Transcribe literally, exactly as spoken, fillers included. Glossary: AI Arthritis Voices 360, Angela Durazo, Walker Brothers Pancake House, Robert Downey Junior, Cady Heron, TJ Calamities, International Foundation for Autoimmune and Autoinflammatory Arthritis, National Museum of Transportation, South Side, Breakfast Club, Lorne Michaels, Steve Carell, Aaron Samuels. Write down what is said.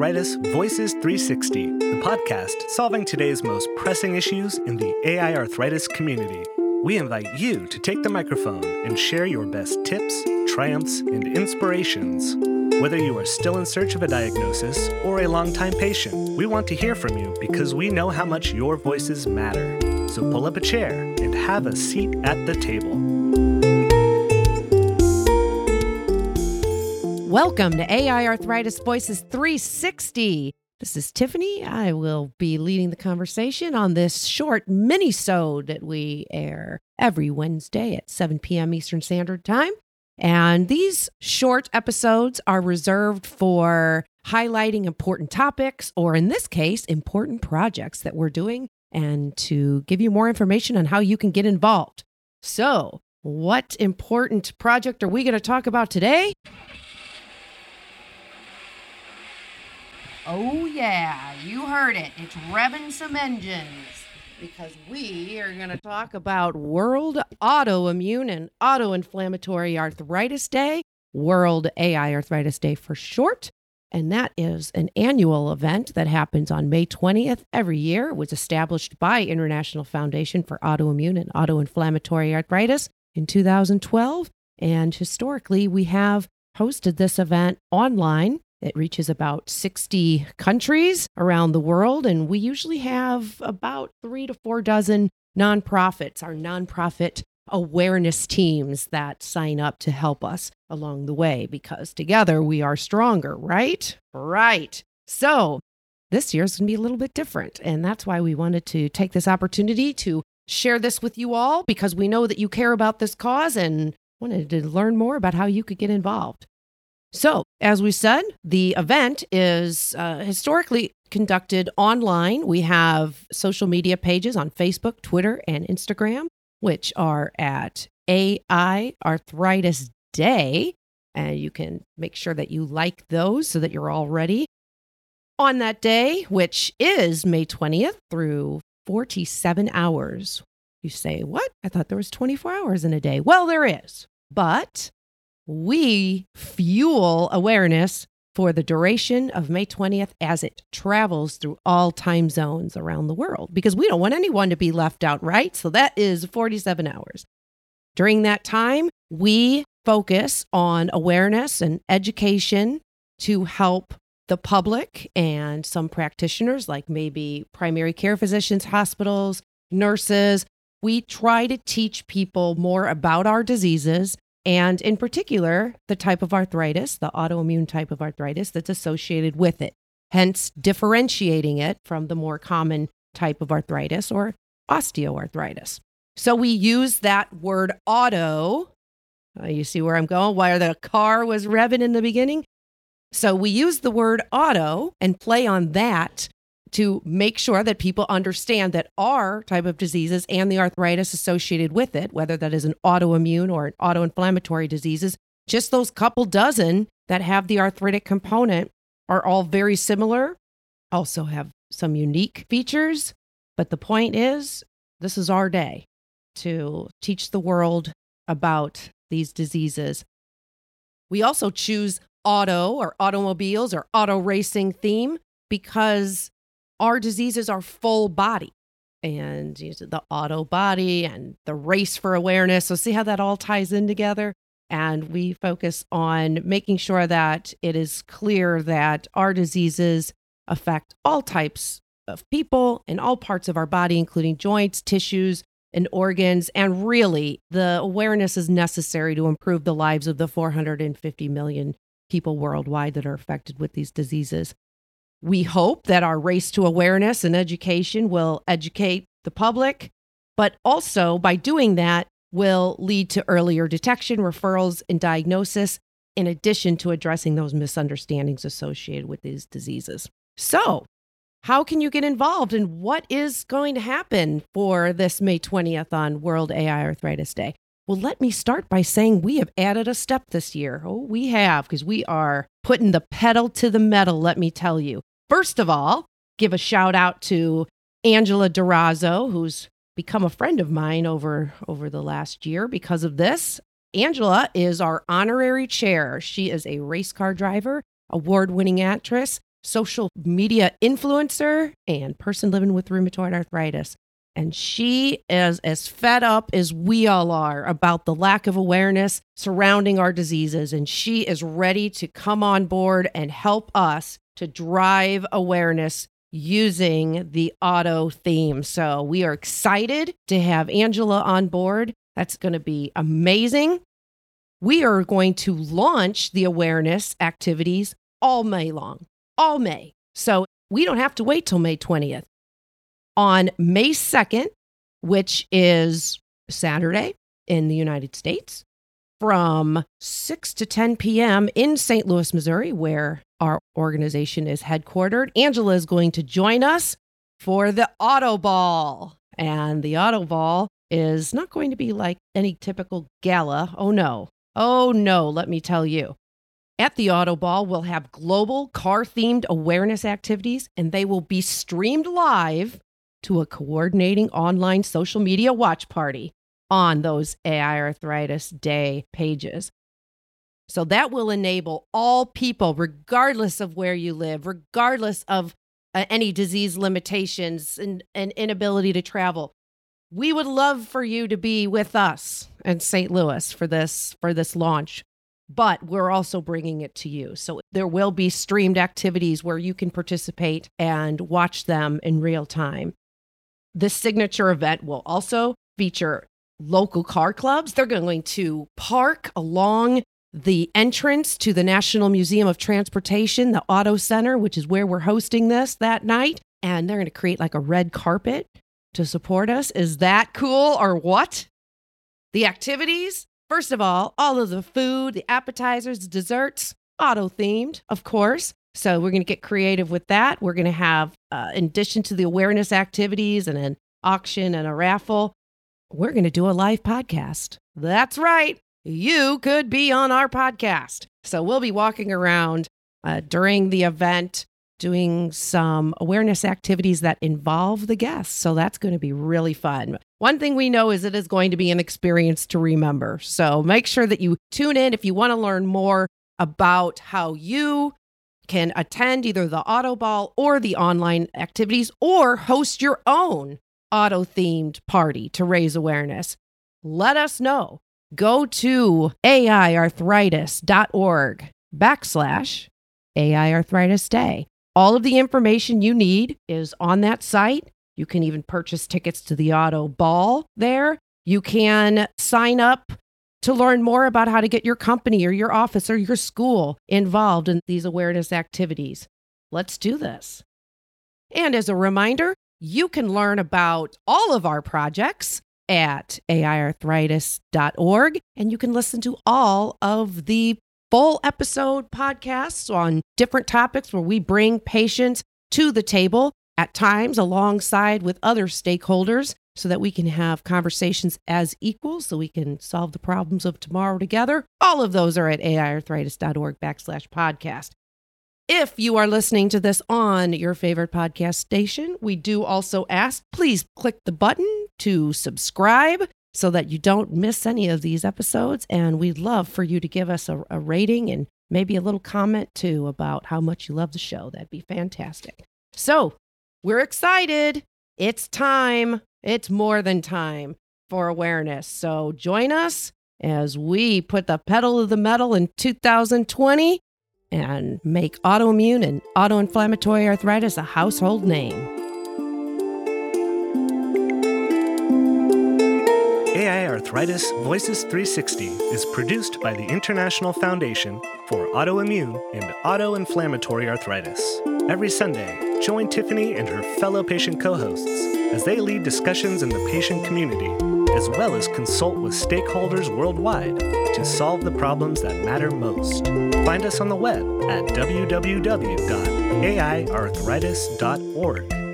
Arthritis Voices three sixty, the podcast solving today's most pressing issues in the A I arthritis community. We invite you to take the microphone and share your best tips, triumphs, and inspirations. Whether you are still in search of a diagnosis or a longtime patient, we want to hear from you because we know how much your voices matter. So pull up a chair and have a seat at the table. Welcome to A I Arthritis Voices three sixty. This is Tiffany. I will be leading the conversation on this short mini-sode that we air every Wednesday at seven p.m. Eastern Standard Time. And these short episodes are reserved for highlighting important topics, or in this case, important projects that we're doing, and to give you more information on how you can get involved. So, what important project are we going to talk about today? Oh yeah, you heard it. It's revving some engines because we are going to talk about World Autoimmune and Autoinflammatory Arthritis Day, World A I Arthritis Day for short. And that is an annual event that happens on May twentieth every year. It was established by International Foundation for Autoimmune and Autoinflammatory Arthritis in two thousand twelve. And historically, we have hosted this event online. It reaches about sixty countries around the world, and we usually have about three to four dozen nonprofits, our nonprofit awareness teams that sign up to help us along the way, because together we are stronger, right? Right. So this year's going to be a little bit different, and that's why we wanted to take this opportunity to share this with you all, because we know that you care about this cause and wanted to learn more about how you could get involved. So, as we said, the event is uh, historically conducted online. We have social media pages on Facebook, Twitter, and Instagram, which are at A I Arthritis Day. And you can make sure that you like those so that you're all ready. On that day, which is May twentieth through forty-seven hours. You say, what? I thought there was twenty-four hours in a day. Well, there is, but we fuel awareness for the duration of May twentieth as it travels through all time zones around the world, because we don't want anyone to be left out, right? So that is forty-seven hours. During that time, we focus on awareness and education to help the public and some practitioners, like maybe primary care physicians, hospitals, nurses. We try to teach people more about our diseases, and in particular, the type of arthritis, the autoimmune type of arthritis that's associated with it, hence differentiating it from the more common type of arthritis or osteoarthritis. So we use that word auto. Uh, you see where I'm going? Why the car was revving in the beginning? So we use the word auto and play on that to make sure that people understand that our type of diseases and the arthritis associated with it, whether that is an autoimmune or an autoinflammatory diseases, just those couple dozen that have the arthritic component are all very similar, also have some unique features. But the point is, this is our day to teach the world about these diseases. We also choose auto or automobiles or auto racing theme because our diseases are full body, and the auto body and the race for awareness. So see how that all ties in together. And we focus on making sure that it is clear that our diseases affect all types of people in all parts of our body, including joints, tissues, and organs. And really, the awareness is necessary to improve the lives of the four hundred fifty million people worldwide that are affected with these diseases. We hope that our race to awareness and education will educate the public, but also by doing that will lead to earlier detection, referrals, and diagnosis, in addition to addressing those misunderstandings associated with these diseases. So how can you get involved, and what is going to happen for this May twentieth on World A I Arthritis Day? Well, let me start by saying we have added a step this year. Oh, we have, because we are putting the pedal to the metal, let me tell you. First of all, give a shout out to Angela Durazo, who's become a friend of mine over, over the last year because of this. Angela is our honorary chair. She is a race car driver, award-winning actress, social media influencer and person living with rheumatoid arthritis. And she is as fed up as we all are about the lack of awareness surrounding our diseases. And she is ready to come on board and help us to drive awareness using the auto theme. So we are excited to have Angela on board. That's going to be amazing. We are going to launch the awareness activities all May long, all May. So we don't have to wait till May twentieth. On May second, which is Saturday in the United States, from six to ten p.m. in Saint Louis, Missouri, where our organization is headquartered, Angela is going to join us for the Auto Ball. And the Auto Ball is not going to be like any typical gala. Oh, no. Oh, no, let me tell you. At the Auto Ball, we'll have global car-themed awareness activities, and they will be streamed live to a coordinating online social media watch party on those A I Arthritis Day pages. So that will enable all people, regardless of where you live, regardless of uh, any disease limitations and, and inability to travel. We would love for you to be with us in Saint Louis for this, for this launch, but we're also bringing it to you. So there will be streamed activities where you can participate and watch them in real time. This signature event will also feature local car clubs. They're going to park along the entrance to the National Museum of Transportation, the Auto Center, which is where we're hosting this that night. And they're going to create like a red carpet to support us. Is that cool or what? The activities, first of all, all of the food, the appetizers, the desserts, auto-themed, of course. So we're going to get creative with that. We're going to have, uh, in addition to the awareness activities and an auction and a raffle, we're going to do a live podcast. That's right. You could be on our podcast. So we'll be walking around uh, during the event, doing some awareness activities that involve the guests. So that's going to be really fun. One thing we know is it is going to be an experience to remember. So make sure that you tune in if you want to learn more about how you can attend either the Auto Ball or the online activities, or host your own auto-themed party to raise awareness. Let us know. Go to aiarthritis.org backslash A I Arthritis Day. All of the information you need is on that site. You can even purchase tickets to the Auto Ball there. You can sign up to learn more about how to get your company or your office or your school involved in these awareness activities. Let's do this. And as a reminder, you can learn about all of our projects at a i arthritis dot org, and you can listen to all of the full episode podcasts on different topics where we bring patients to the table at times alongside with other stakeholders so that we can have conversations as equals, so we can solve the problems of tomorrow together. All of those are at aiarthritis.org backslash podcast. If you are listening to this on your favorite podcast station, we do also ask, please click the button to subscribe so that you don't miss any of these episodes. And we'd love for you to give us a, a rating and maybe a little comment too about how much you love the show. That'd be fantastic. So, we're excited. It's time. It's more than time for awareness. So join us as we put the pedal to the metal in two thousand twenty and make autoimmune and autoinflammatory arthritis a household name. A I Arthritis Voices three sixty is produced by the International Foundation for Autoimmune and Autoinflammatory Arthritis. Every Sunday, join Tiffany and her fellow patient co-hosts as they lead discussions in the patient community, as well as consult with stakeholders worldwide to solve the problems that matter most. Find us on the web at w w w dot a i arthritis dot org.